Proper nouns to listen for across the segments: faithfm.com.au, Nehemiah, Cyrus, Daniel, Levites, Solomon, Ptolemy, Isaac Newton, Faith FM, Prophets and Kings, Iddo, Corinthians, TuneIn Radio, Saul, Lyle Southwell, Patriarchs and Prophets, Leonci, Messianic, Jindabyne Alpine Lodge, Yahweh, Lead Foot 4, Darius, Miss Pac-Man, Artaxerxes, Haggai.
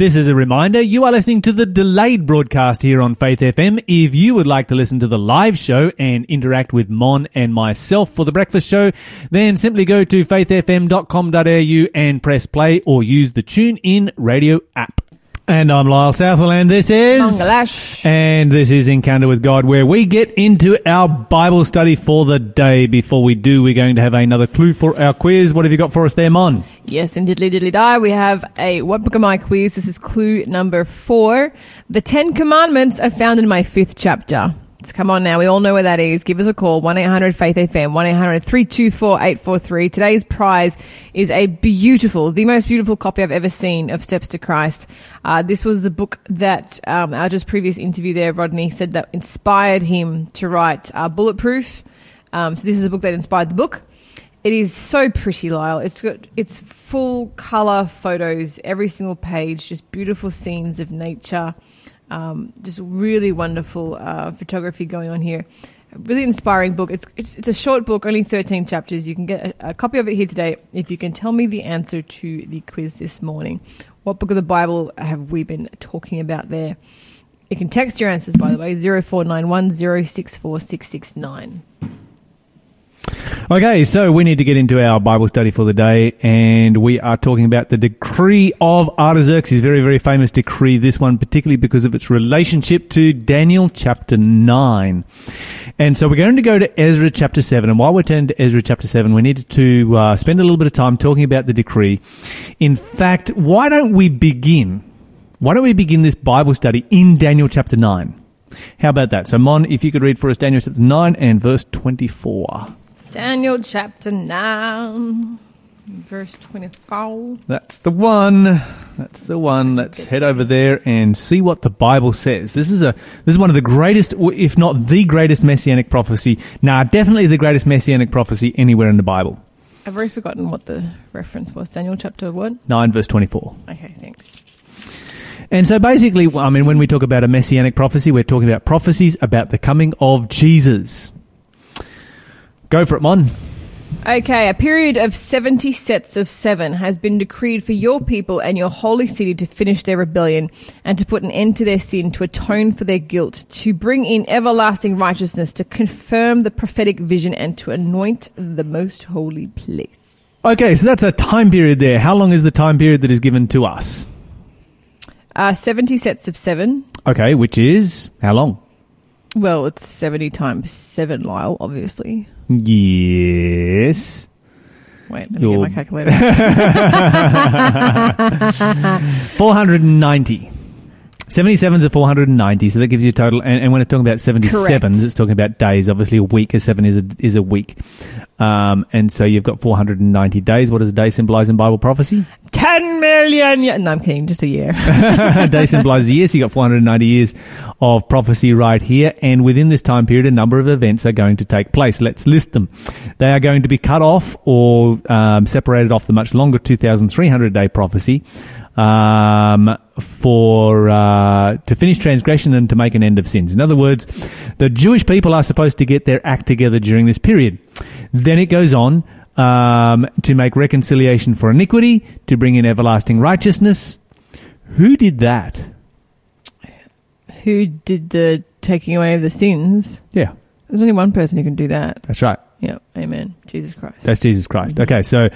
This is a reminder, you are listening to the delayed broadcast here on Faith FM. If you would like to listen to the live show and interact with Mon and myself for the breakfast show, then simply go to faithfm.com.au and press play or use the TuneIn Radio app. And I'm Lyle Southwell, and this is Bangladesh. And this is Encounter with God, where we get into our Bible study for the day. Before we do, we're going to have another clue for our quiz. What have you got for us there, Mon? Yes, in Diddly Diddly Die, we have a What Book Am I quiz. This is clue number 4. The 10 Commandments are found in my 5th chapter. So come on now, we all know where that is. Give us a call, 1-800-FAITH-FM, 1-800-324-843. Today's prize is a beautiful, the most beautiful copy I've ever seen of Steps to Christ. This was the book that our just previous interview there, Rodney, said that inspired him to write Bulletproof. So this is a book that inspired the book. It is so pretty, Lyle. It's full colour photos, every single page, just beautiful scenes of nature. Just really wonderful photography going on here. A really inspiring book. It's a short book, only 13 chapters. You can get a copy of it here today if you can tell me the answer to the quiz this morning. What book of the Bible have we been talking about there? You can text your answers, by the way, 0491 064669. Okay, so we need to get into our Bible study for the day, and we are talking about the decree of Artaxerxes, very, very famous decree, this one particularly because of its relationship to Daniel chapter 9. And so we're going to go to Ezra chapter 7, and while we turn to Ezra chapter 7, we need to spend a little bit of time talking about the decree. In fact, why don't we begin this Bible study in Daniel chapter 9? How about that? So, Mon, if you could read for us Daniel chapter 9 and verse 24. Daniel chapter 9, verse 24. That's the one. Let's head over there and see what the Bible says. This is one of the greatest, if not the greatest messianic prophecy. Definitely the greatest messianic prophecy anywhere in the Bible. I've already forgotten what the reference was. Daniel chapter what? 9, verse 24. Okay, thanks. And so basically, when we talk about a messianic prophecy, we're talking about prophecies about the coming of Jesus. Go for it, Mon. Okay, a period of 70 sets of 7 has been decreed for your people and your holy city to finish their rebellion and to put an end to their sin, to atone for their guilt, to bring in everlasting righteousness, to confirm the prophetic vision and to anoint the most holy place. Okay, so that's a time period there. How long is the time period that is given to us? 70 sets of 7. Okay, which is how long? Well, it's 70 times 7, Lyle, obviously. Yes. Wait, let me get my calculator. 490. 77s are 490, so that gives you a total. And when it's talking about 77s, Correct. It's talking about days. Obviously, a week, a 7 is a week. And so you've got 490 days. What does a day symbolize in Bible prophecy? 10 million. No, I'm kidding, just a year. A day symbolizes a year, so you've got 490 years of prophecy right here. And within this time period, a number of events are going to take place. Let's list them. They are going to be cut off or separated off the much longer 2,300-day prophecy. To finish transgression and to make an end of sins. In other words, the Jewish people are supposed to get their act together during this period. Then it goes on to make reconciliation for iniquity, to bring in everlasting righteousness. Who did that? Who did the taking away of the sins? Yeah. There's only one person who can do that. That's right. Yeah, amen. Jesus Christ. That's Jesus Christ. Mm-hmm. Okay, so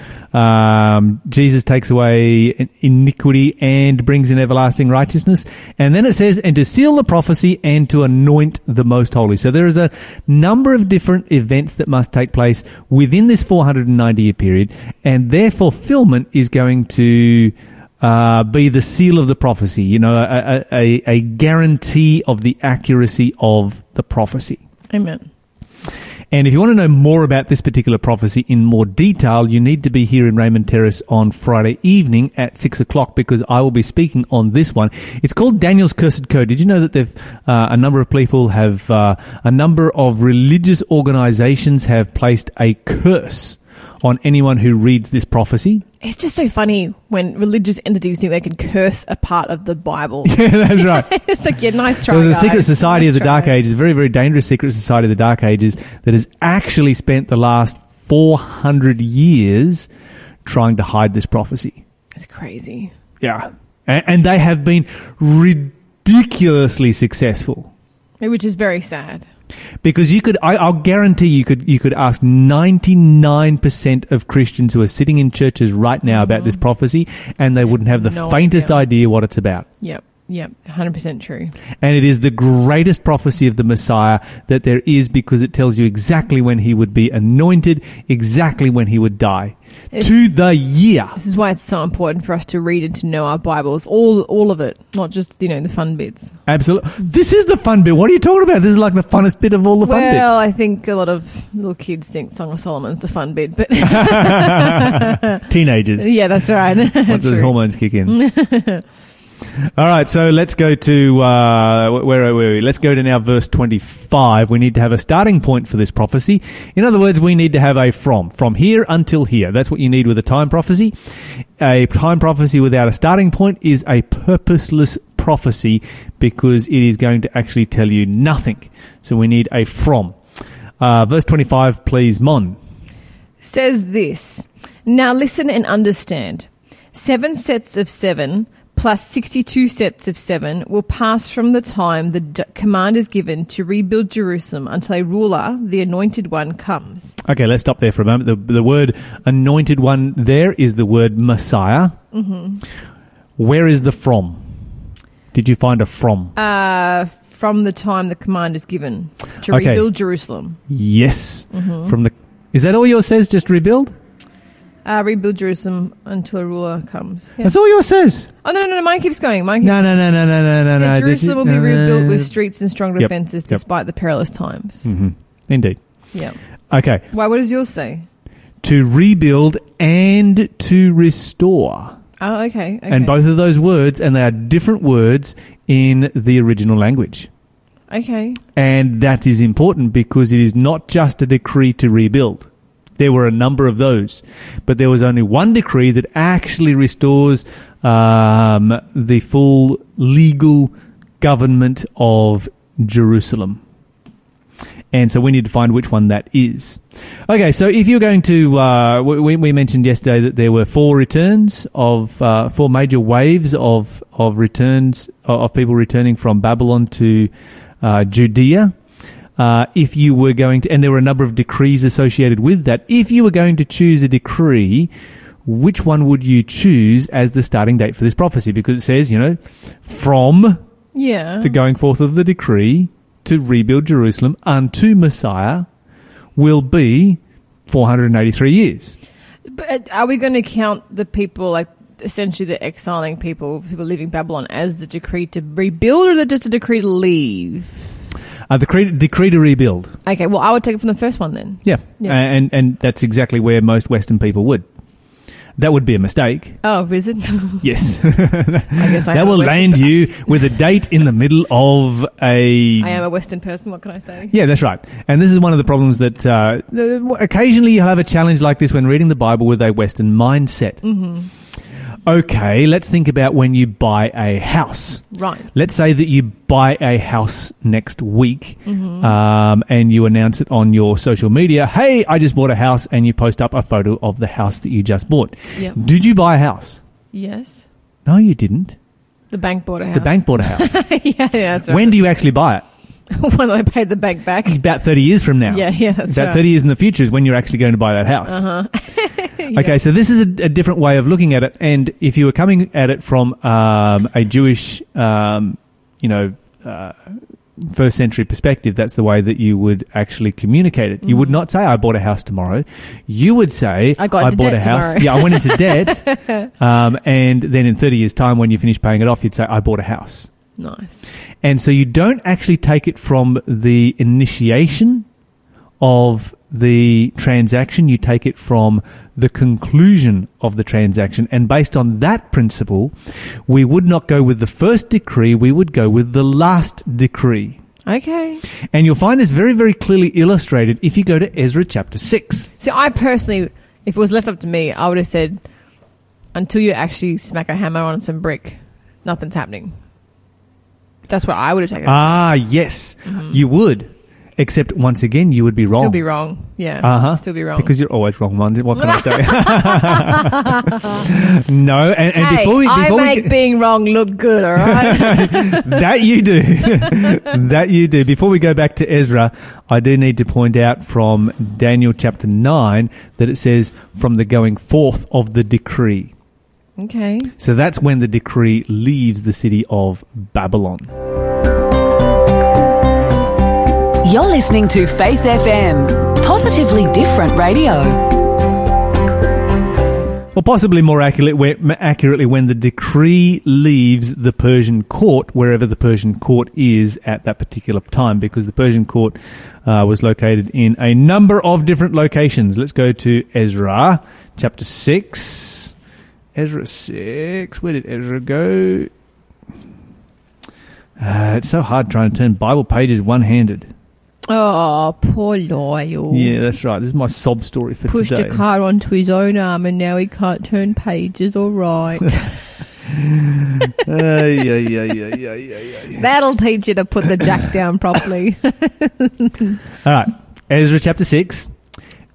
Jesus takes away iniquity and brings in everlasting righteousness. And then it says, and to seal the prophecy and to anoint the most holy. So there is a number of different events that must take place within this 490-year period, and their fulfillment is going to be the seal of the prophecy, a guarantee of the accuracy of the prophecy. Amen. And if you want to know more about this particular prophecy in more detail, you need to be here in Raymond Terrace on Friday evening at 6 o'clock because I will be speaking on this one. It's called Daniel's Cursed Code. Did you know that a number of people have, a number of religious organizations have placed a curse on anyone who reads this prophecy? It's just so funny when religious entities think they can curse a part of the Bible. Yeah, that's right. It's like, yeah, nice try, guys. There was a secret society of the Dark Ages, a very, very dangerous secret society of the Dark Ages that has actually spent the last 400 years trying to hide this prophecy. It's crazy. Yeah. And they have been ridiculously successful. Which is very sad. Because you could, I'll guarantee you could ask 99% of Christians who are sitting in churches right now about this prophecy, and they wouldn't have the faintest idea what it's about. Yep, 100% true. And it is the greatest prophecy of the Messiah that there is, because it tells you exactly when he would be anointed, exactly when he would die. To the year. This is why it's so important for us to read and to know our Bibles, all of it, not just, the fun bits. Absolutely. This is the fun bit. What are you talking about? This is like the funnest bit of all the fun bits. Well, I think a lot of little kids think Song of Solomon's the fun bit, but teenagers. Yeah, that's right. Once those hormones kick in. All right, so let's go to where are we? Let's go to now verse 25. We need to have a starting point for this prophecy. In other words, we need to have a from here until here. That's what you need with a time prophecy. A time prophecy without a starting point is a purposeless prophecy, because it is going to actually tell you nothing. So we need a from. Verse 25, please, Mon. Says this, now listen and understand. 7 sets of 7... plus 62 sets of 7 will pass from the time the command is given to rebuild Jerusalem until a ruler, the anointed one, comes. Okay, let's stop there for a moment. The word anointed one there is the word Messiah. Mm-hmm. Where is the from? Did you find a from? From the time the command is given to rebuild Jerusalem. Yes. Mm-hmm. Is that all yours says, just rebuild? Rebuild Jerusalem until a ruler comes. Yeah. That's all yours says. Oh, no, mine keeps going. No. Jerusalem will be rebuilt with streets and stronger defences despite the perilous times. Mm-hmm. Indeed. Yeah. Okay. Why? What does yours say? To rebuild and to restore. Oh, okay. And both of those words, and they are different words in the original language. Okay. And that is important, because it is not just a decree to rebuild. There were a number of those, but there was only one decree that actually restores the full legal government of Jerusalem. And so we need to find which one that is. Okay, so if you're going to we mentioned yesterday that there were four major waves of returns, of people returning from Babylon to Judea. If you were going to, and there were a number of decrees associated with that, if you were going to choose a decree, which one would you choose as the starting date for this prophecy? Because it says, from the going forth of the decree to rebuild Jerusalem unto Messiah will be 483 years. But are we going to count the people, like essentially the exiling people leaving Babylon, as the decree to rebuild, or is it just a decree to leave? The decree to rebuild. Okay, well, I would take it from the first one then. Yeah. And that's exactly where most Western people would. That would be a mistake. Oh, is it? Yes. I guess that will land you with a date in the middle of a... I am a Western person, what can I say? Yeah, that's right. And this is one of the problems that... occasionally you'll have a challenge like this when reading the Bible with a Western mindset. Mm-hmm. Okay, let's think about when you buy a house. Right. Let's say that you buy a house next week, and you announce it on your social media. Hey, I just bought a house, and you post up a photo of the house that you just bought. Yep. Did you buy a house? Yes. No, you didn't. The bank bought a house. Yeah, that's right. When do you actually buy it? When I paid the bank back. About 30 years from now. Yeah, that's right. About 30 years in the future is when you're actually going to buy that house. Uh-huh. Okay, so this is a different way of looking at it, and if you were coming at it from a Jewish, first century perspective, that's the way that you would actually communicate it. You would not say, I bought a house tomorrow. You would say, I bought a house. Yeah, I went into debt, and then in 30 years' time when you finish paying it off, you'd say, I bought a house. Nice. And so you don't actually take it from the initiation of the transaction, you take it from the conclusion of the transaction. And based on that principle, we would not go with the first decree, we would go with the last decree. Okay. And you'll find this very, very clearly illustrated if you go to Ezra chapter 6. So I personally, if it was left up to me, I would have said, until you actually smack a hammer on some brick, nothing's happening. That's what I would have taken. Ah, yes, you would. Except once again, you would be wrong. Still be wrong. Yeah. Uh-huh. Still be wrong. Because you're always wrong, Mon. What can I say? No. And hey, before we make being wrong look good, all right? That you do. That you do. Before we go back to Ezra, I do need to point out from Daniel chapter 9 that it says, from the going forth of the decree. Okay. So that's when the decree leaves the city of Babylon. You're listening to Faith FM, positively different radio. Well, possibly more accurately, when the decree leaves the Persian court, wherever the Persian court is at that particular time, because the Persian court was located in a number of different locations. Let's go to Ezra chapter 6. Ezra 6. Where did Ezra go? It's so hard trying to turn Bible pages one-handed. Oh, poor Lyle. Yeah, that's right. This is my sob story for today. Pushed a car onto his own arm and now he can't turn pages, all right. Yeah. That'll teach you to put the jack down properly. All right, Ezra chapter 6.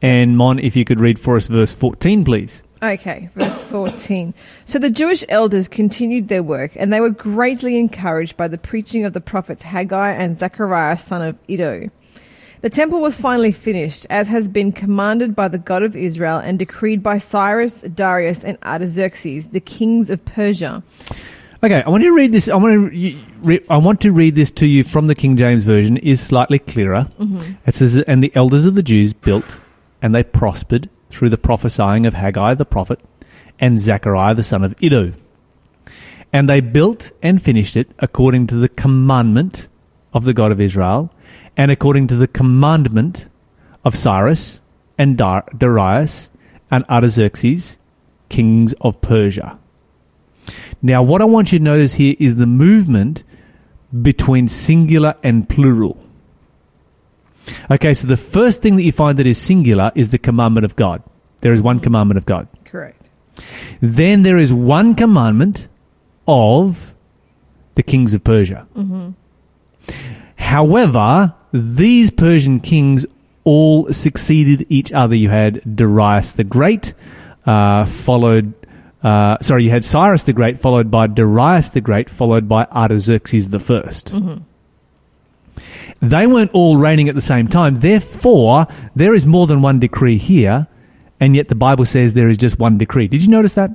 And Mon, if you could read for us verse 14, please. Okay, verse 14. So the Jewish elders continued their work, and they were greatly encouraged by the preaching of the prophets Haggai and Zechariah, son of Iddo. The temple was finally finished, as has been commanded by the God of Israel and decreed by Cyrus, Darius, and Artaxerxes, the kings of Persia. Okay, I want to read this. I want to read this to you from the King James Version. It is slightly clearer. Mm-hmm. It says, "And the elders of the Jews built, and they prospered through the prophesying of Haggai the prophet and Zechariah the son of Iddo. And they built and finished it according to the commandment of the God of Israel and according to the commandment of Cyrus and Darius and Artaxerxes, kings of Persia." Now, what I want you to notice here is the movement between singular and plural. Okay, so the first thing that you find that is singular is the commandment of God. There is one commandment of God. Correct. Then there is one commandment of the kings of Persia. Mm-hmm. However, these Persian kings all succeeded each other. You had Darius the Great, you had Cyrus the Great, followed by Darius the Great, followed by Artaxerxes the First. Mm-hmm. They weren't all reigning at the same time. Therefore, there is more than one decree here, and yet the Bible says there is just one decree. Did you notice that?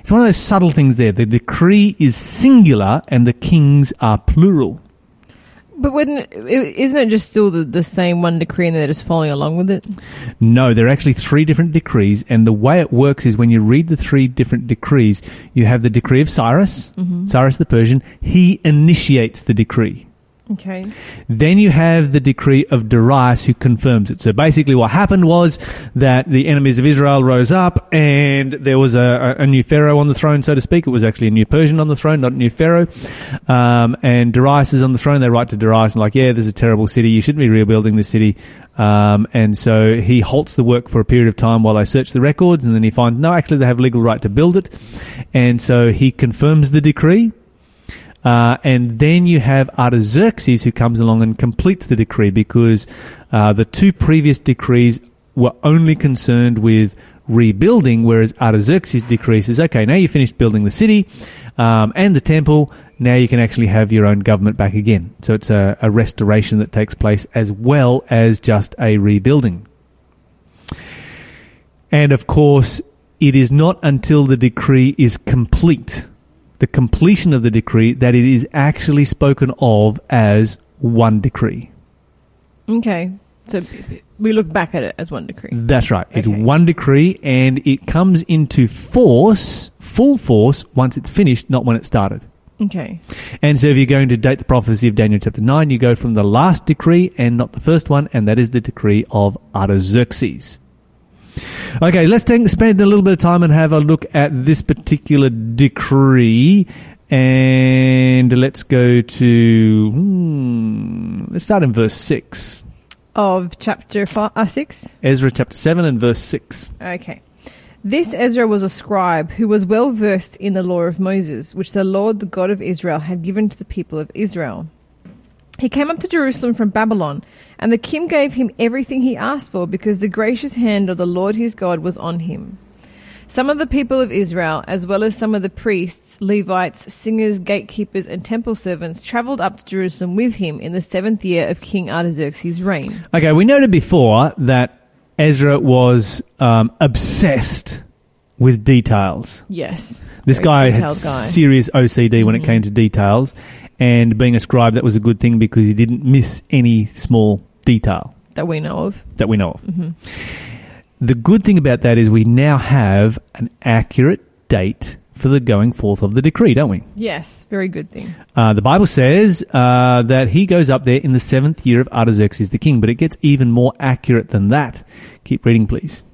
It's one of those subtle things there. The decree is singular and the kings are plural. But isn't it just still the same one decree and they're just following along with it? No, there are actually three different decrees, and the way it works is when you read the three different decrees, you have the decree of Cyrus, mm-hmm. Cyrus the Persian. He initiates the decree. Okay. Then you have the decree of Darius who confirms it. So basically what happened was that the enemies of Israel rose up and there was a new pharaoh on the throne, so to speak. It was actually a new Persian on the throne, not a new pharaoh. And Darius is on the throne. They write to Darius and like, yeah, this is a terrible city. You shouldn't be rebuilding this city. And so he halts the work for a period of time while they search the records, and then he finds, no, actually they have legal right to build it. And so he confirms the decree. And then you have Artaxerxes who comes along and completes the decree, because the two previous decrees were only concerned with rebuilding, whereas Artaxerxes' decree says, okay, now you've finished building the city and the temple, now you can actually have your own government back again. So it's a restoration that takes place as well as just a rebuilding. And, of course, it is not until the decree is complete, the completion of the decree, that it is actually spoken of as one decree. Okay. So we look back at it as one decree. That's right. Okay. It's one decree, and it comes into force, full force, once it's finished, not when it started. Okay. And so if you're going to date the prophecy of Daniel chapter 9, you go from the last decree and not the first one, and that is the decree of Artaxerxes. Okay, let's spend a little bit of time and have a look at this particular decree, and let's go to, let's start in verse 6. Of chapter 6? Ezra chapter 7 and verse 6. Okay. "This Ezra was a scribe who was well versed in the law of Moses, which the Lord, the God of Israel, had given to the people of Israel. He came up to Jerusalem from Babylon, and the king gave him everything he asked for because the gracious hand of the Lord his God was on him. Some of the people of Israel, as well as some of the priests, Levites, singers, gatekeepers, and temple servants, travelled up to Jerusalem with him in the 7th year of King Artaxerxes' reign. Okay, we noted before that Ezra was obsessed with details. Yes. This guy had serious OCD when it came to details, and being a scribe, that was a good thing because he didn't miss any small detail. That we know of. Mm-hmm. The good thing about that is we now have an accurate date for the going forth of the decree, don't we? Yes, very good thing. The Bible says that he goes up there in the 7th year of Artaxerxes the king, but it gets even more accurate than that. Keep reading, please.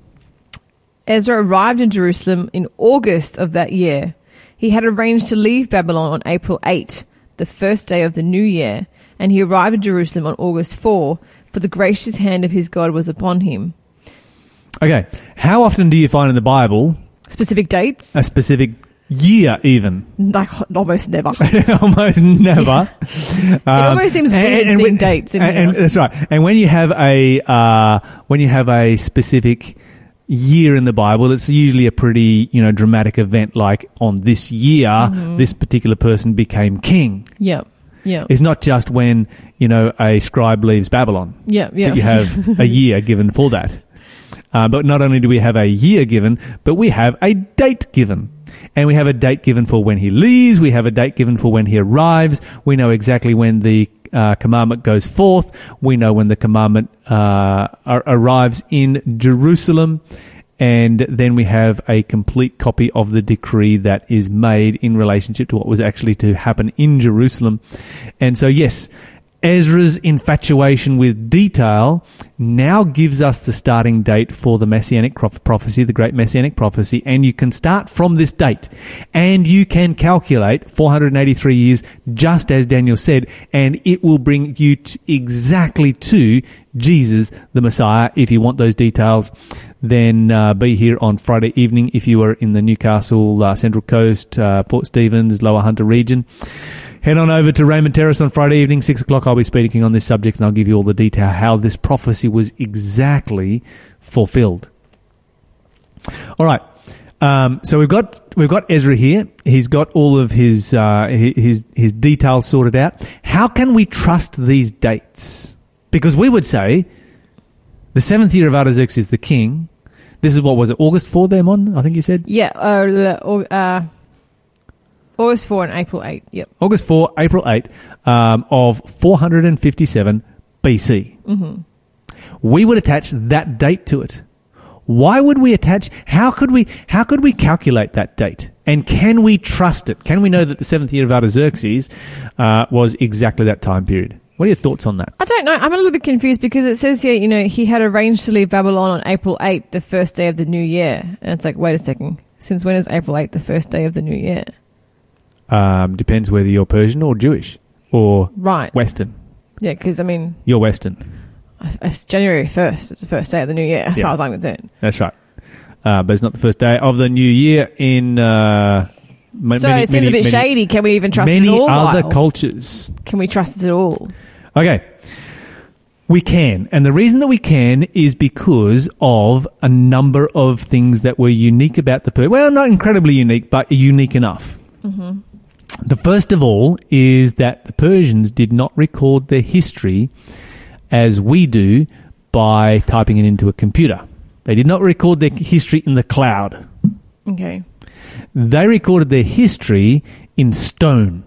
Ezra arrived in Jerusalem in August of that year. He had arranged to leave Babylon on April 8, the first day of the new year, and he arrived in Jerusalem on August 4, for the gracious hand of his God was upon him. Okay, how often do you find in the Bible specific dates? A specific year even? Like almost never. Almost never. Yeah. It almost seems weird seeing dates. And that's right. And when you have a specific year in the Bible, it's usually a pretty dramatic event, like on this year, this particular person became king. Yeah. Yeah. It's not just when, a scribe leaves Babylon. Yeah, yeah. That you have a year given for that. But not only do we have a year given, but we have a date given. And we have a date given for when he leaves. We have a date given for when he arrives. We know exactly when the commandment goes forth. We know when the commandment arrives in Jerusalem. And then we have a complete copy of the decree that is made in relationship to what was actually to happen in Jerusalem. And so, yes, Ezra's infatuation with detail now gives us the starting date for the Messianic prophecy, the great Messianic prophecy, and you can start from this date, and you can calculate 483 years, just as Daniel said, and it will bring you exactly to Jesus, the Messiah. If you want those details, then be here on Friday evening if you are in the Newcastle, Central Coast, Port Stephens, Lower Hunter region. Head on over to Raymond Terrace on Friday evening, 6 o'clock. I'll be speaking on this subject, and I'll give you all the detail how this prophecy was exactly fulfilled. All right. So we've got Ezra here. He's got all of his details sorted out. How can we trust these dates? Because we would say the 7th year of Artaxerxes the king. This is what was it? August 4, there, Mon? I think you said. Yeah. August 4 and April 8, yep. August 4, April 8 of 457 BC. Mm-hmm. We would attach that date to it. Why would we attach? How could we calculate that date? And can we trust it? Can we know that the 7th year of Artaxerxes was exactly that time period? What are your thoughts on that? I don't know. I'm a little bit confused because it says here, he had arranged to leave Babylon on April 8, the first day of the new year. And it's like, wait a second. Since when is April 8 the first day of the new year? Depends whether you're Persian or Jewish or Western. Yeah, because, you're Western. It's January 1st. It's the first day of the new year, as far as I'm concerned. That's right. But it's not the first day of the new year in it seems a bit shady. Can we even trust it at all? Many other cultures. Can we trust it at all? Okay. We can. And the reason that we can is because of a number of things that were unique about the Persian. Well, not incredibly unique, but unique enough. Mm-hmm. The first of all is that the Persians did not record their history as we do by typing it into a computer. They did not record their history in the cloud. Okay. They recorded their history in stone.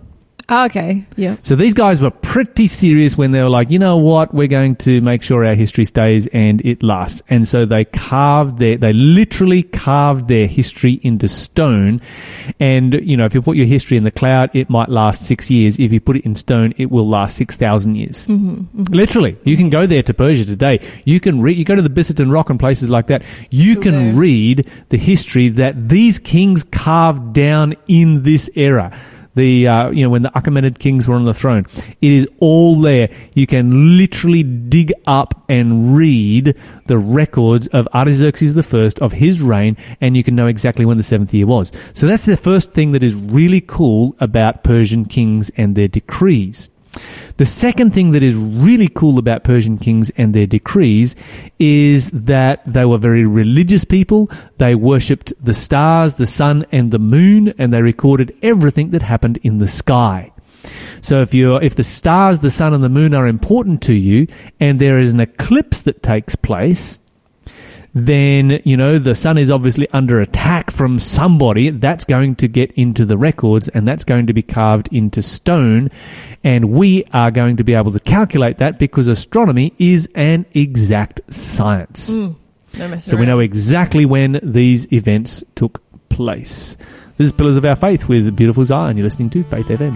Oh, okay, yeah. So these guys were pretty serious when they were like, you know what, we're going to make sure our history stays and it lasts. And so they literally carved their history into stone. And, if you put your history in the cloud, it might last 6 years. If you put it in stone, it will last 6,000 years. Mm-hmm, mm-hmm. Literally. You can go there to Persia today. You can you go to the Bisseton Rock and places like that. You can read the history that these kings carved down in this era. The when the Achaemenid kings were on the throne. It is all there. You can literally dig up and read the records of Artaxerxes I of his reign, and you can know exactly when the 7th year was. So that's the first thing that is really cool about Persian kings and their decrees. The second thing that is really cool about Persian kings and their decrees is that they were very religious people. They worshipped the stars, the sun, and the moon, and they recorded everything that happened in the sky. So if the stars, the sun, and the moon are important to you, and there is an eclipse that takes place, then, you know, the sun is obviously under attack from somebody. That's going to get into the records, and that's going to be carved into stone. And we are going to be able to calculate that because astronomy is an exact science. So we know exactly when these events took place. This is Pillars of Our Faith with Beautiful Zion. You're listening to Faith FM.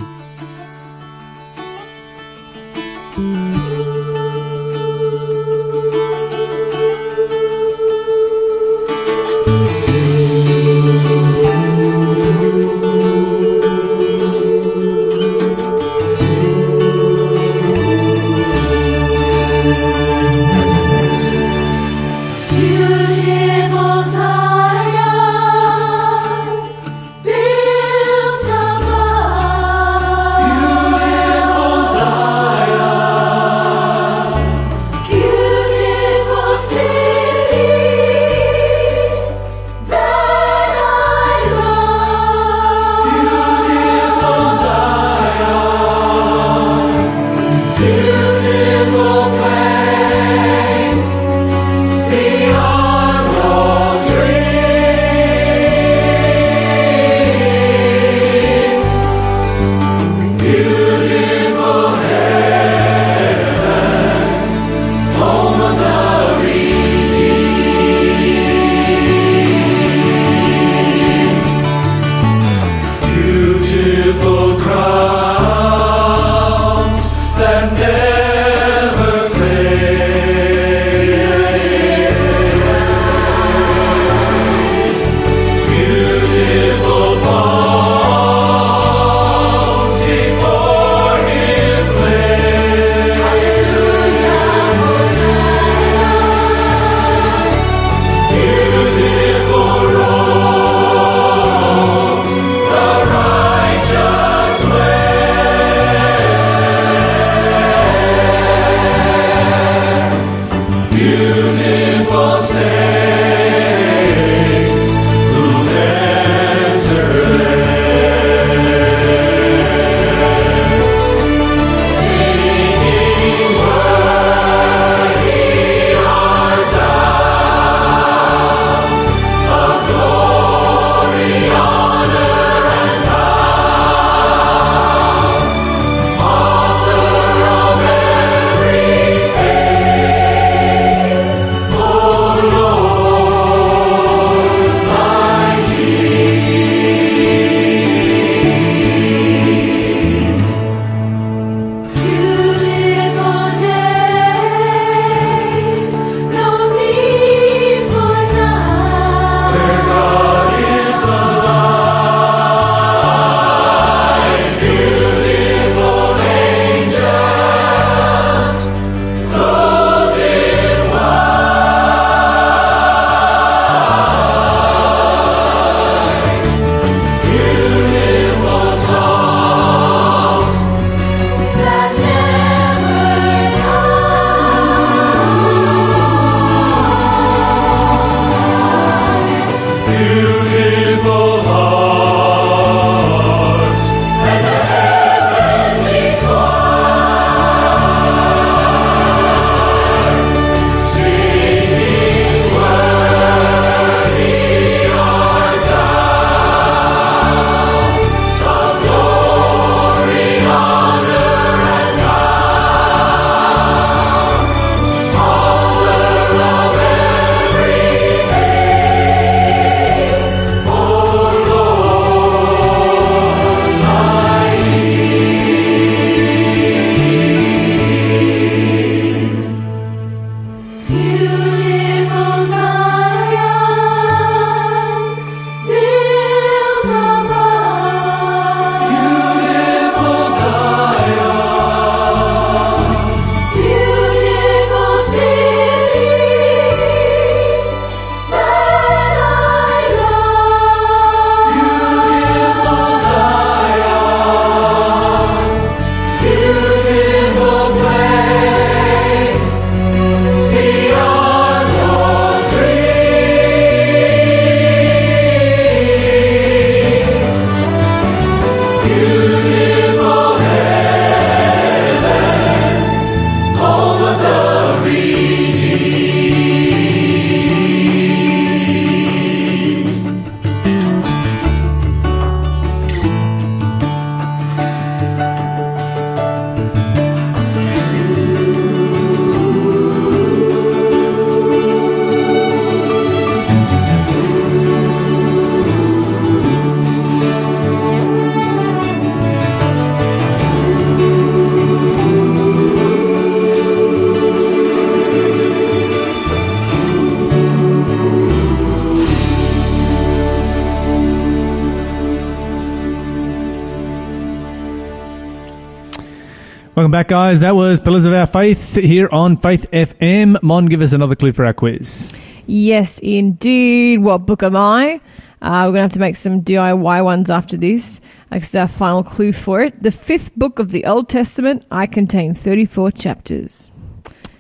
Welcome back, guys. That was Pillars of Our Faith here on Faith FM. Mon, give us another clue for our quiz. Yes, indeed. What book am I? We're going to have to make some DIY ones after this. That's our final clue for it. The fifth book of the Old Testament, I contain 34 chapters.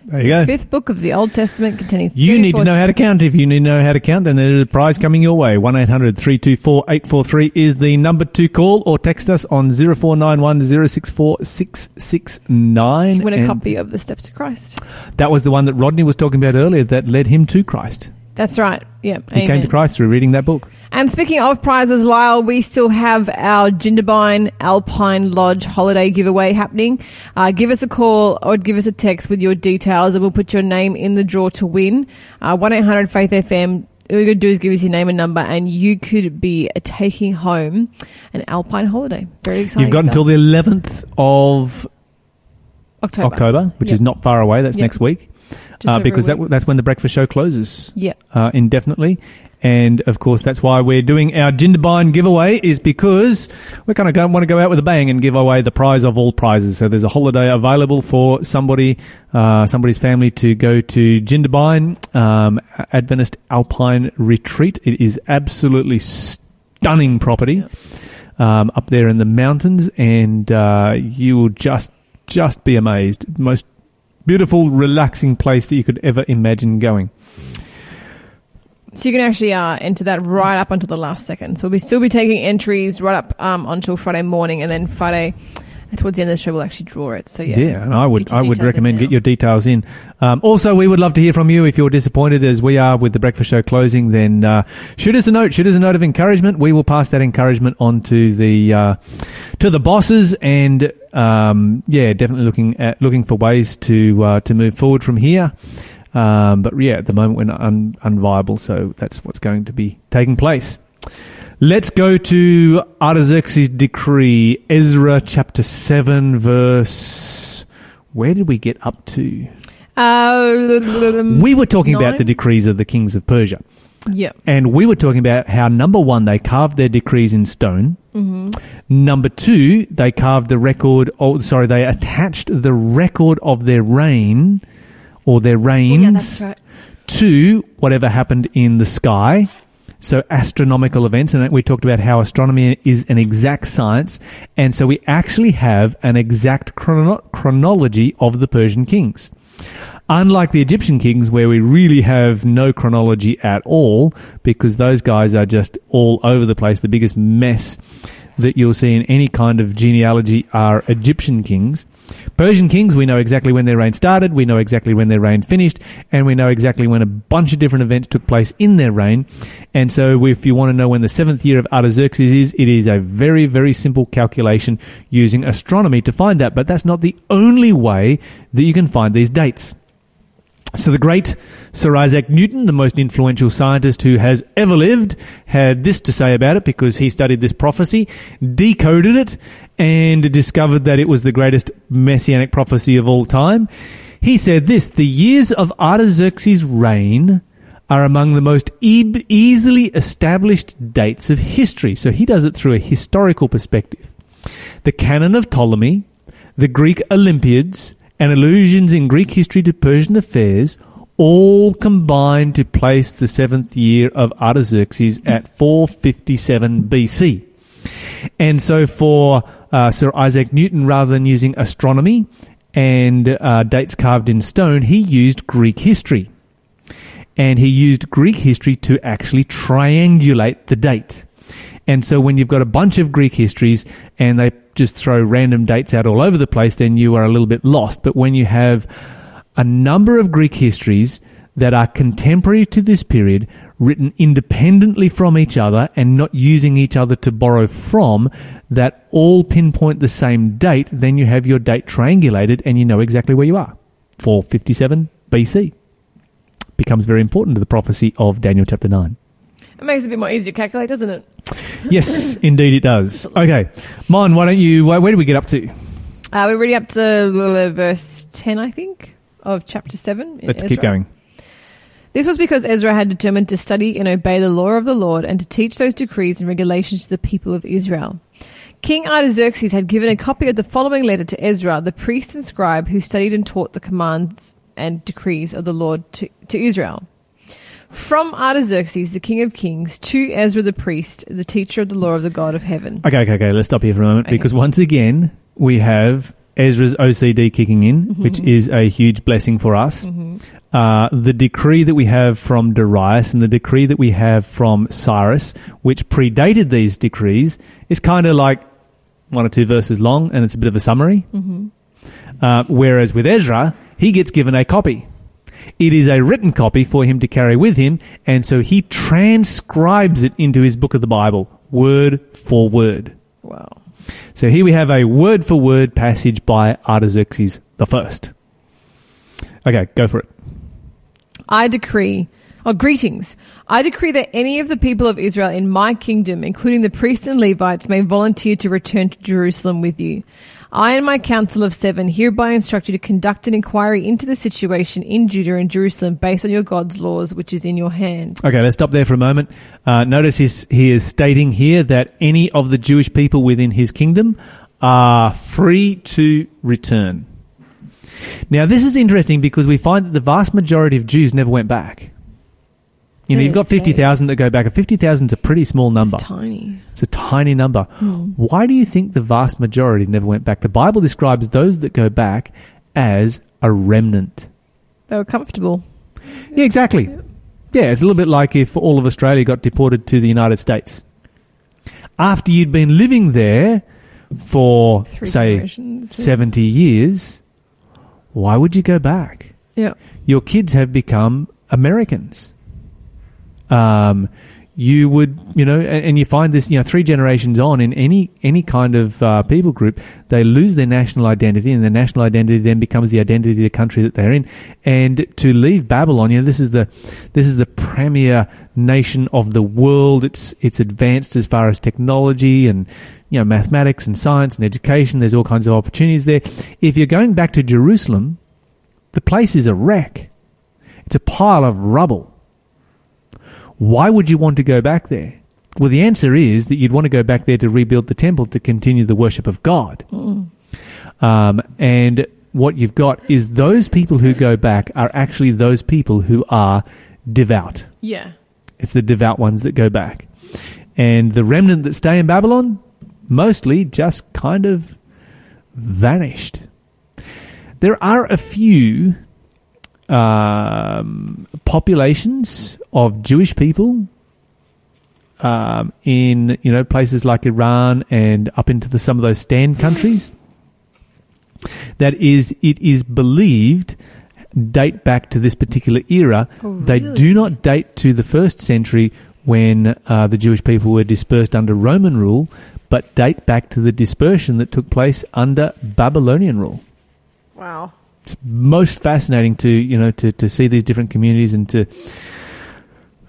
There you go. Fifth book of the Old Testament containing 34 You need to know how to count. If you need to know how to count, then there's a prize coming your way. 1-800-324-843 is the number to call, or text us on 0491 064 669. To win a copy of The Steps to Christ. That was the one that Rodney was talking about earlier that led him to Christ. That's right. Yeah, he came to Christ through reading that book. And speaking of prizes, Lyle, we still have our Jindabyne Alpine Lodge holiday giveaway happening. Give us a call or give us a text with your details and we'll put your name in the draw to win. 1-800-FAITH-FM. All you got to do is give us your name and number and you could be taking home an Alpine holiday. Very exciting. You've got until the 11th of October, which is not far away. That's next week. Because that's when the breakfast show closes indefinitely. And, of course, that's why we're doing our Jindabyne giveaway, is because we kind of want to go out with a bang and give away the prize of all prizes. So there's a holiday available for somebody, somebody's family, to go to Jindabyne Adventist Alpine Retreat. It is absolutely stunning property up there in the mountains, and you will just be amazed. Most beautiful, relaxing place that you could ever imagine going. So you can actually enter that right up until the last second. So we'll still be taking entries right up until Friday morning, and then Friday towards the end of the show we'll actually draw it. So yeah, and I would recommend get your details in. Also, we would love to hear from you. If you're disappointed as we are with the breakfast show closing, then shoot us a note. Shoot us a note of encouragement. We will pass that encouragement on to the bosses, and definitely looking for ways to move forward from here. But at the moment we're unviable, so that's what's going to be taking place. Let's go to Artaxerxes' decree, Ezra chapter 7, verse... Where did we get up to? We were talking about the decrees of the kings of Persia. Yeah. And we were talking about how, number one, they carved their decrees in stone. Mm-hmm. Number two, they they attached the record of their reign or their reigns to whatever happened in the sky. So astronomical events, and we talked about how astronomy is an exact science, and so we actually have an exact chronology of the Persian kings. Unlike the Egyptian kings, where we really have no chronology at all, because those guys are just all over the place. The biggest mess that you'll see in any kind of genealogy are Egyptian kings. Persian kings, we know exactly when their reign started, we know exactly when their reign finished, and we know exactly when a bunch of different events took place in their reign. And so if you want to know when the seventh year of Artaxerxes is, it is a very, very simple calculation using astronomy to find that. But that's not the only way that you can find these dates. So the great Sir Isaac Newton, the most influential scientist who has ever lived, had this to say about it, because he studied this prophecy, decoded it, and discovered that it was the greatest messianic prophecy of all time. He said this: "The years of Artaxerxes' reign are among the most easily established dates of history." So he does it through a historical perspective. "The canon of Ptolemy, the Greek Olympiads, and allusions in Greek history to Persian affairs all combined to place the seventh year of Artaxerxes at 457 BC. And so for Sir Isaac Newton, rather than using astronomy and dates carved in stone, he used Greek history. And he used Greek history to actually triangulate the date. And so when you've got a bunch of Greek histories and they just throw random dates out all over the place, then you are a little bit lost. But when you have a number of Greek histories that are contemporary to this period, written independently from each other and not using each other to borrow from, that all pinpoint the same date, then you have your date triangulated and you know exactly where you are. 457 BC. Becomes very important to the prophecy of Daniel chapter 9. It makes it a bit more easy to calculate, doesn't it? Yes, indeed it does. Okay. Mon, why don't you... Where do we get up to? We're already up to verse 10, I think, of chapter 7 in Let's Ezra. Keep going. "This was because Ezra had determined to study and obey the law of the Lord and to teach those decrees and regulations to the people of Israel. King Artaxerxes had given a copy of the following letter to Ezra, the priest and scribe who studied and taught the commands and decrees of the Lord to Israel. From Artaxerxes, the King of Kings, to Ezra the priest, the teacher of the law of the God of heaven. Okay. Let's stop here for a moment because once again we have Ezra's OCD kicking in, mm-hmm. which is a huge blessing for us. Mm-hmm. The decree that we have from Darius and the decree that we have from Cyrus, which predated these decrees, is kind of like one or two verses long and it's a bit of a summary. Mm-hmm. Whereas with Ezra, he gets given a copy. It is a written copy for him to carry with him, and so he transcribes it into his book of the Bible, word for word. Wow. So here we have a word-for-word passage by Artaxerxes the First. Okay, go for it. I decree that any of the people of Israel in my kingdom, including the priests and Levites, may volunteer to return to Jerusalem with you. I and my council of 7 hereby instruct you to conduct an inquiry into the situation in Judah and Jerusalem based on your God's laws, which is in your hand. Okay, let's stop there for a moment. Notice he is stating here that any of the Jewish people within his kingdom are free to return. Now, this is interesting because we find that the vast majority of Jews never went back. You know, you've got 50,000 that go back. 50,000 is a pretty small number. It's tiny. It's a tiny number. Mm. Why do you think the vast majority never went back? The Bible describes those that go back as a remnant. They were comfortable. Yeah, exactly. Yeah, it's a little bit like if all of Australia got deported to the United States. After you'd been living there for, say, 70 years, why would you go back? Yeah. Your kids have become Americans. You would, you know, and you find this, you know, 3 generations on in any kind of people group, they lose their national identity, and their national identity then becomes the identity of the country that they're in. And to leave Babylon, you know, this is the premier nation of the world. It's advanced as far as technology and, you know, mathematics and science and education. There's all kinds of opportunities there. If you're going back to Jerusalem, the place is a wreck. It's a pile of rubble. Why would you want to go back there? Well, the answer is that you'd want to go back there to rebuild the temple to continue the worship of God. Mm. And what you've got is those people who go back are actually those people who are devout. Yeah. It's the devout ones that go back. And the remnant that stay in Babylon mostly just kind of vanished. There are a few populations of Jewish people in, you know, places like Iran and up into some of those stand countries that it is believed date back to this particular era. Oh, really? They do not date to the 1st century when the Jewish people were dispersed under Roman rule, but date back to the dispersion that took place under Babylonian rule. Wow. It's most fascinating to, you know, to see these different communities and to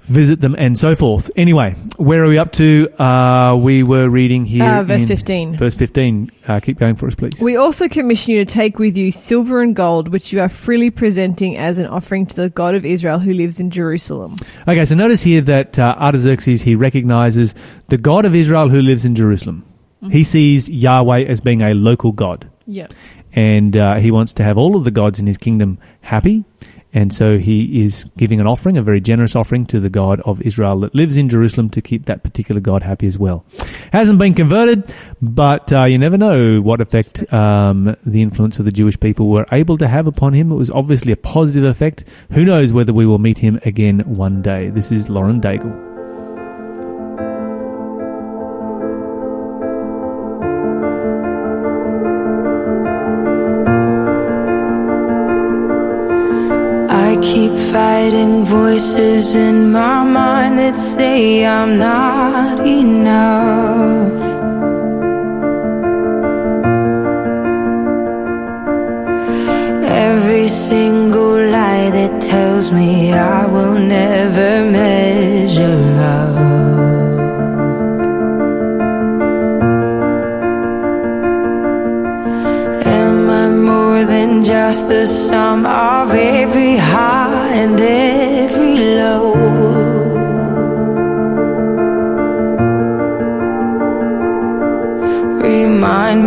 visit them and so forth. Anyway, where are we up to? We were reading here verse 15. Verse 15. Keep going for us, please. We also commission you to take with you silver and gold, which you are freely presenting as an offering to the God of Israel who lives in Jerusalem. Okay, so notice here that Artaxerxes, he recognizes the God of Israel who lives in Jerusalem. Mm-hmm. He sees Yahweh as being a local God. Yeah. And he wants to have all of the gods in his kingdom happy. And so he is giving an offering, a very generous offering to the God of Israel that lives in Jerusalem to keep that particular God happy as well. Hasn't been converted, but you never know what effect the influence of the Jewish people were able to have upon him. It was obviously a positive effect. Who knows whether we will meet him again one day. This is Lauren Daigle. Keep fighting voices in my mind that say I'm not enough. Every single lie that tells me I will never measure up. Am I more than just the sum of every high and every low? remind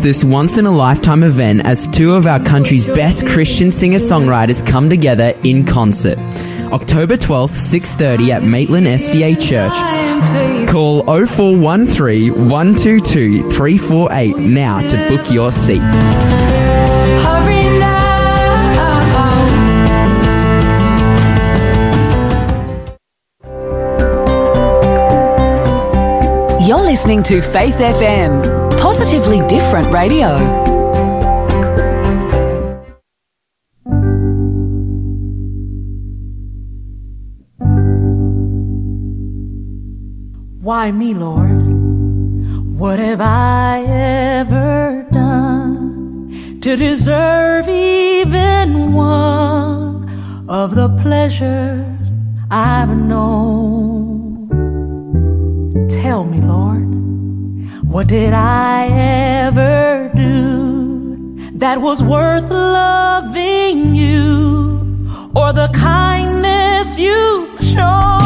This once-in-a-lifetime event as two of our country's best Christian singer-songwriters come together in concert. October 12th, 6:30 at Maitland SDA Church. Call 0413 122 348 now to book your seat. You're listening to Faith FM. Positively different radio. Why me, Lord? What have I ever done to deserve even one of the pleasures I've known? Tell me, Lord. What did I ever do that was worth loving you, or the kindness you've shown?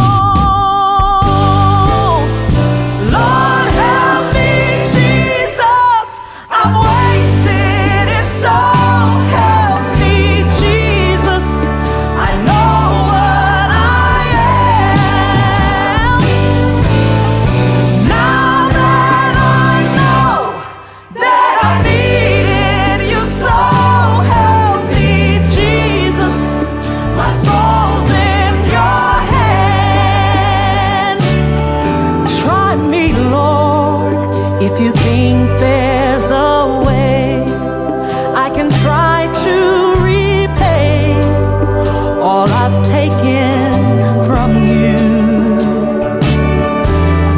If you think there's a way I can try to repay all I've taken from you,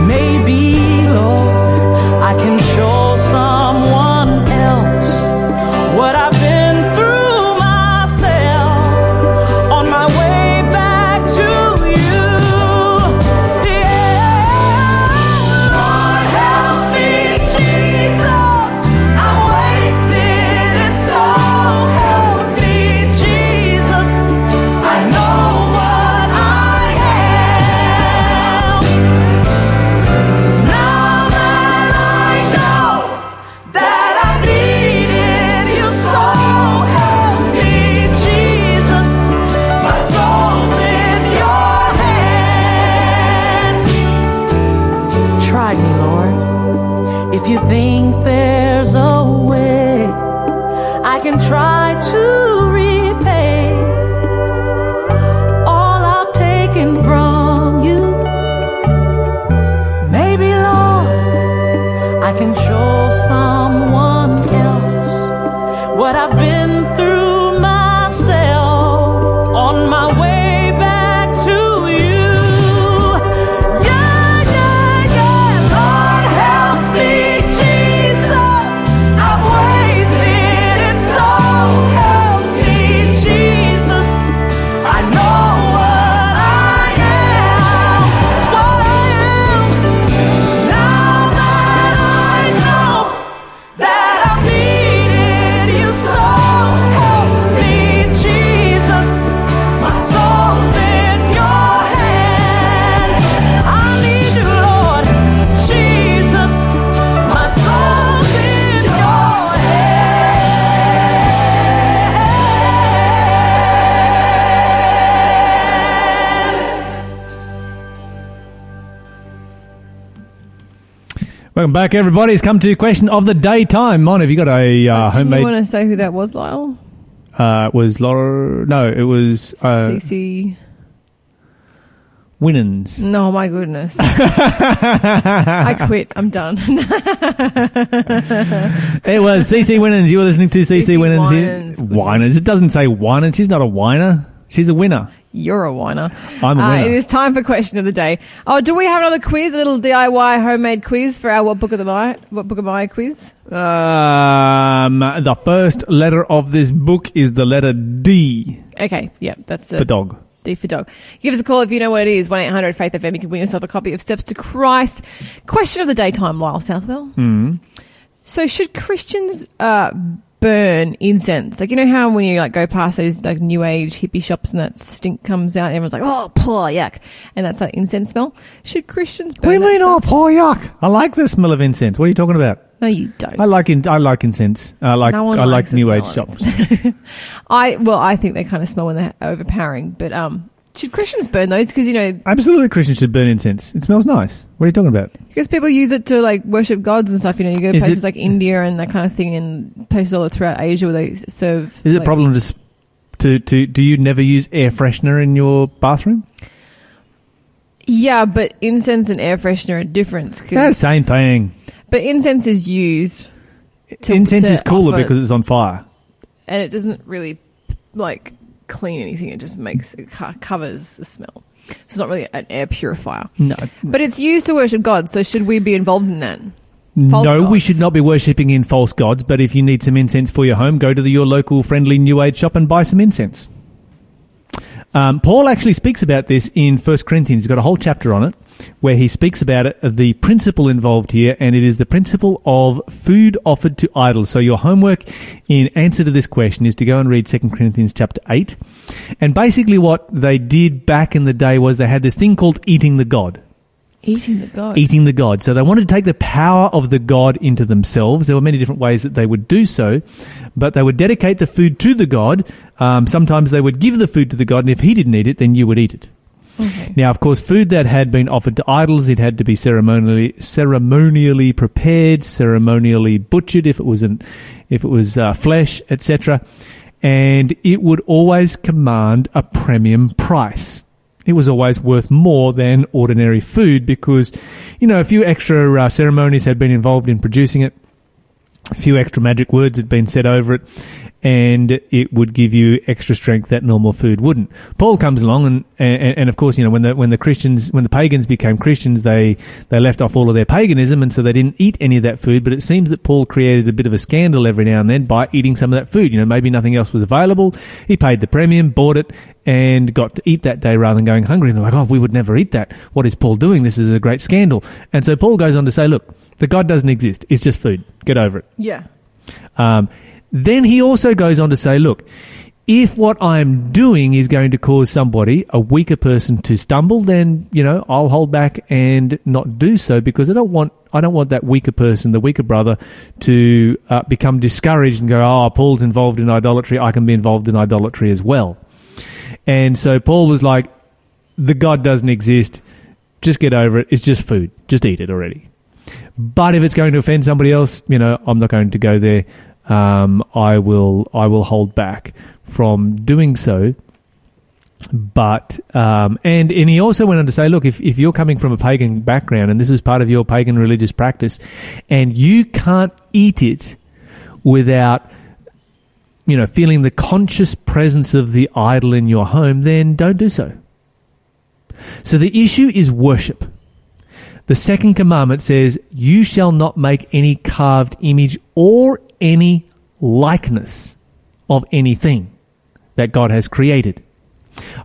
maybe, Lord, I can show someone else what I've been through myself on my way back to you. Yeah. Lord, help me, Jesus. I'm wasted and so help me, Jesus. I know what I am. Now that I know that I needed you so, help me, Jesus. My soul's in your hands. Try me, Lord. If you think there's a way I can try to repay all I've taken from you, maybe, Lord, I can show someone else what I've been through myself on my way back to you. Yeah, yeah, yeah. Lord, help me, Jesus. I've wasted it so. Help me, Jesus. I know what I am. What I am. Now that I know that I needed you so, help me, Jesus. My soul's in your hand. I need you, Lord, Jesus. My soul's in your hand. Welcome back, everybody. It's come to question of the day time. Mon, have you got a homemade? You want to say who that was, Lyle? Was Laura? No, it was Cece Winans. No, my goodness. I quit. I'm done. It was Cece Winans. You were listening to Cece Winans here. Winans. Winans. It doesn't say whiner. She's not a whiner. She's a winner. You're a whiner. I'm a winner. It is time for question of the day. Oh, do we have another quiz? A little DIY homemade quiz for our What Book of Maya quiz? The first letter of this book is the letter D. Okay, yeah, that's it. For dog. D for dog. Give us a call if you know what it is. 1-800 Faith FM. You can win yourself a copy of Steps to Christ. Question of the day time, Lyle Southwell. Mm. So, should Christians burn incense? Like, you know how when you like go past those like new age hippie shops and that stink comes out and everyone's like, oh, poor yuck, and that's like incense smell? Should Christians burn that stuff? Oh, poor yuck. I like the smell of incense. What are you talking about? No, you don't. I like incense. I like new age shops. I think they kind of smell when they're overpowering, but should Christians burn those? Because, you know, absolutely Christians should burn incense. It smells nice. What are you talking about? Because people use it to like worship gods and stuff. You know, you go to places like India and that kind of thing, and places all throughout Asia where they serve. Is it a problem to do you never use air freshener in your bathroom? Yeah, but incense and air freshener are different. They're the same thing. But incense is used. Incense is cooler because it's on fire, and it doesn't really like clean anything. It just covers the smell. So it's not really an air purifier. No. But it's used to worship God, so should we be involved in that? No, we should not be worshipping in false gods, but if you need some incense for your home, go to your local friendly New Age shop and buy some incense. Paul actually speaks about this in 1 Corinthians. He's got a whole chapter on it where he speaks about it, the principle involved here, and it is the principle of food offered to idols. So your homework in answer to this question is to go and read 2 Corinthians chapter 8. And basically what they did back in the day was they had this thing called eating the god. Eating the god. Eating the god. So they wanted to take the power of the god into themselves. There were many different ways that they would do so, but they would dedicate the food to the god. Sometimes they would give the food to the god, and if he didn't eat it, then you would eat it. Okay. Now, of course, food that had been offered to idols, it had to be ceremonially prepared, ceremonially butchered if it was flesh, etc., and it would always command a premium price. it was always worth more than ordinary food because, you know, a few extra ceremonies had been involved in producing it, a few extra magic words had been said over it, and it would give you extra strength that normal food wouldn't. Paul comes along, and of course, you know, when the pagans became Christians, they left off all of their paganism, and so they didn't eat any of that food. But it seems that Paul created a bit of a scandal every now and then by eating some of that food. You know, maybe nothing else was available. He paid the premium, bought it, and got to eat that day rather than going hungry. And they're like, oh, we would never eat that. What is Paul doing? This is a great scandal. And so Paul goes on to say, look, the God doesn't exist. It's just food. Get over it. Yeah. Then he also goes on to say, look, if what I'm doing is going to cause somebody, a weaker person, to stumble, then, you know, I'll hold back and not do so because I don't want that weaker person, the weaker brother, to become discouraged and go, oh, Paul's involved in idolatry, I can be involved in idolatry as well. And so Paul was like, the God doesn't exist, just get over it, it's just food, just eat it already. But if it's going to offend somebody else, you know, I'm not going to go there. I will hold back from doing so. But and he also went on to say, look, if you're coming from a pagan background and this is part of your pagan religious practice, and you can't eat it without, you know, feeling the conscious presence of the idol in your home, then don't do so. So the issue is worship. The second commandment says, you shall not make any carved image or any likeness of anything that God has created.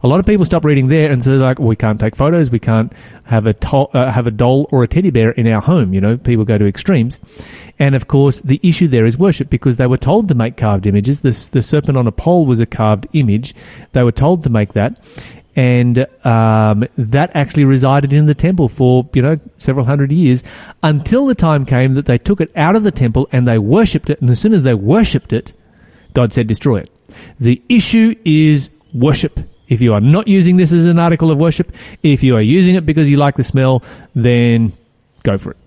A lot of people stop reading there and say, like, well, we can't take photos, we can't have a doll or a teddy bear in our home. You know, people go to extremes. And, of course, the issue there is worship because they were told to make carved images. The serpent on a pole was a carved image. They were told to make that. And that actually resided in the temple for, you know, several hundred years until the time came that they took it out of the temple and they worshipped it. And as soon as they worshipped it, God said, destroy it. The issue is worship. If you are not using this as an article of worship, if you are using it because you like the smell, then go for it.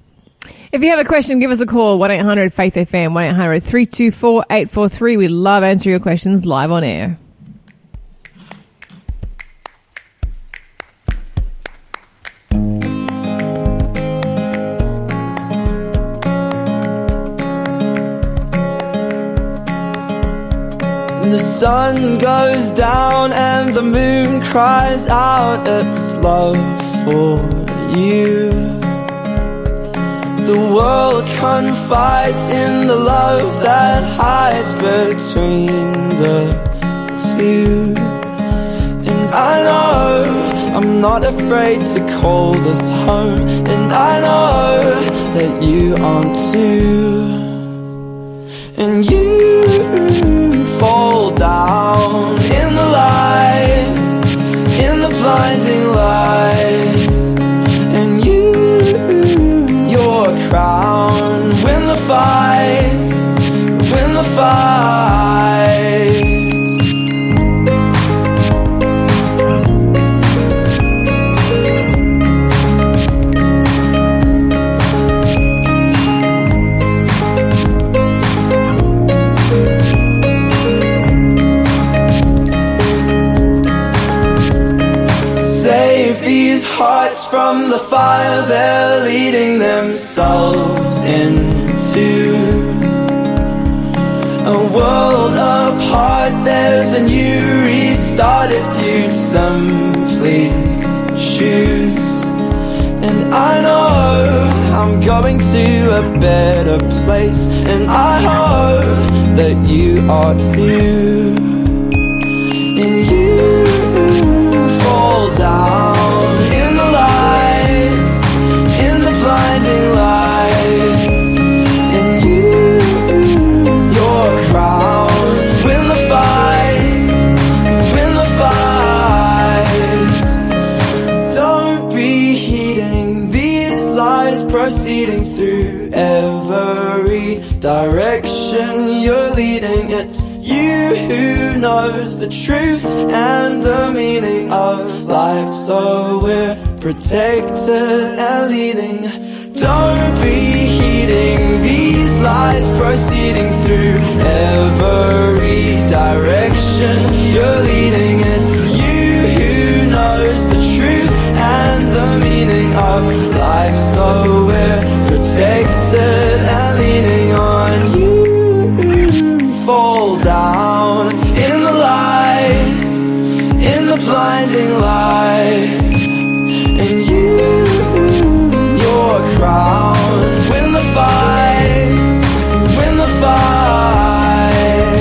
If you have a question, give us a call, 1-800 Faith FM, 1-800 324 843. We love answering your questions live on air. The sun goes down and the moon cries out its love for you. The world confides in the love that hides between the two. And I know I'm not afraid to call this home. And I know that you aren't too. And you fall down in the light, in the blinding light. And your crown, win the fight, win the fight. Hearts from the fire, they're leading themselves into a world apart. There's a new restart if you simply choose. And I know I'm going to a better place, and I hope that you are too. And you fall down blinding lights, and your crown, win the fight, win the fight. Don't be heeding these lies proceeding through every direction you're leading. It's you who knows the truth and the meaning of life, so we're protected and leading. Don't be heeding these lies proceeding through every direction you're leading. It's you who knows the truth. protected and leaning on you. Fall down in the light, in the blinding light, and your crown. Win the fight, win the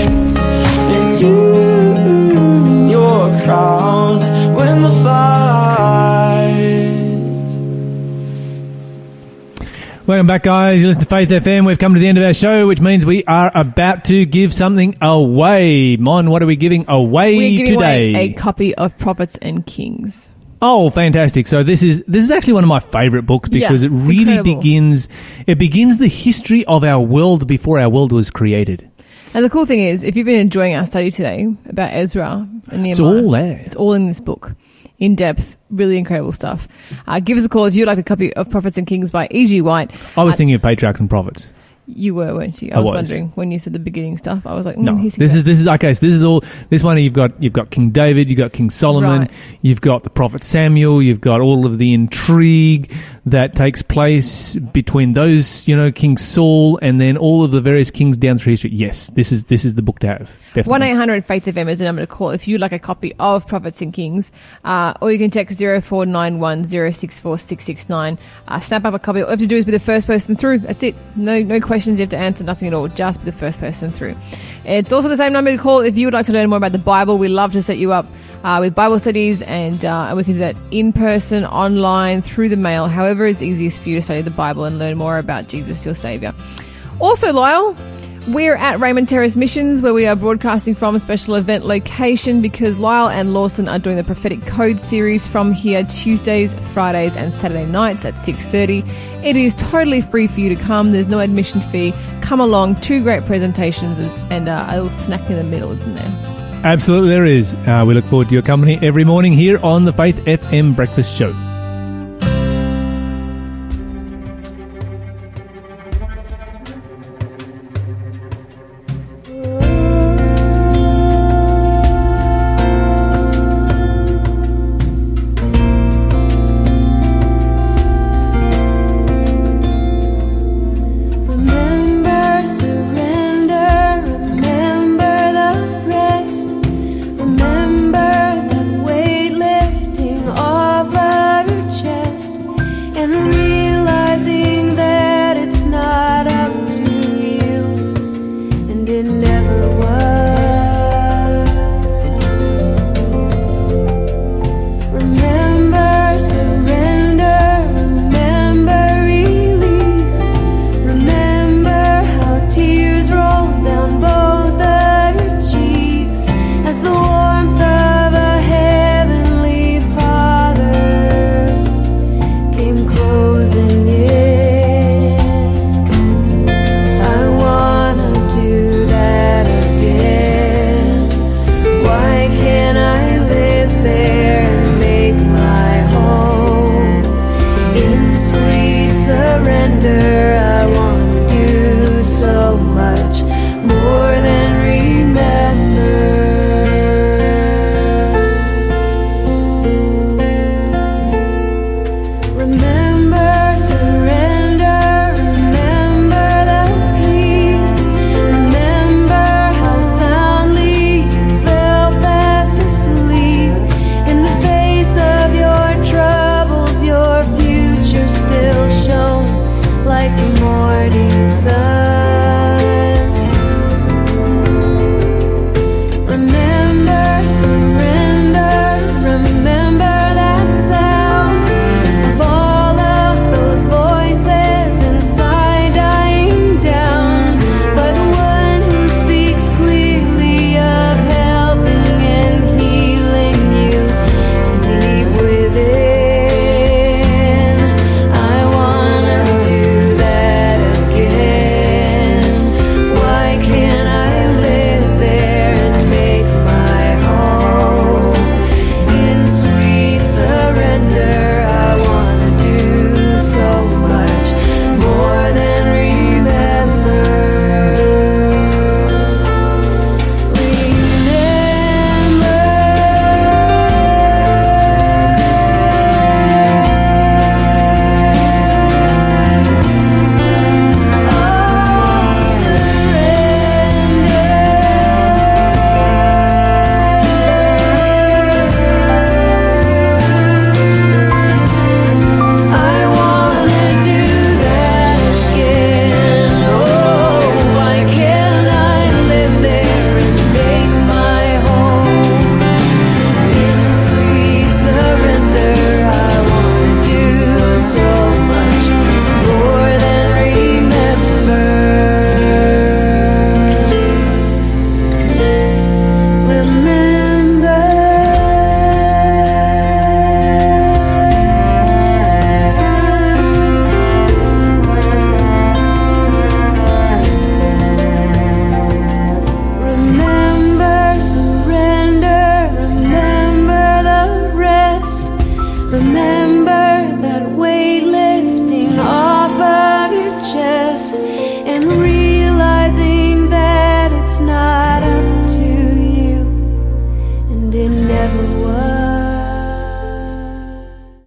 fight, and your crown. Win the fight. Welcome back, guys. You listen to Faith FM. We've come to the end of our show, which means we are about to give something away. Mon, what are we giving away today? We're giving away a copy of Prophets and Kings. Oh, fantastic. So this is actually one of my favourite books because it really begins the history of our world before our world was created. And the cool thing is, if you've been enjoying our study today about Ezra and Nehemiah, it's all there. It's all in this book, in depth, really incredible stuff. Give us a call if you'd like a copy of Prophets and Kings by E.G. White. I was thinking of Patriarchs and Prophets. You were, weren't you? I was wondering when you said the beginning stuff. I was like, no. This is okay. So this is all. This one you've got King David, you've got King Solomon, right. You've got the prophet Samuel, you've got all of the intrigue that takes place between those, King Saul, and then all of the various kings down through history. Yes, this is the book to have. 1-800-FAITH-FM is the number to call if you'd like a copy of Prophets and Kings, or you can text 0491 064 669. Snap up a copy. All you have to do is be the first person through. That's it. No question. Questions you have to answer, nothing at all, just be the first person through. It's also the same number to call if you would like to learn more about the Bible. We love to set you up with Bible studies, and we can do that in person, online, through the mail, however is easiest for you to study the Bible and learn more about Jesus, your Saviour. Also, Lyle, we're at Raymond Terrace Missions, where we are broadcasting from a special event location because Lyle and Lawson are doing the Prophetic Code series from here Tuesdays, Fridays and Saturday nights at 6:30. It is totally free for you to come. There's no admission fee. Come along. 2 great presentations and a little snack in the middle, isn't there? Absolutely there is. We look forward to your company every morning here on the Faith FM Breakfast Show.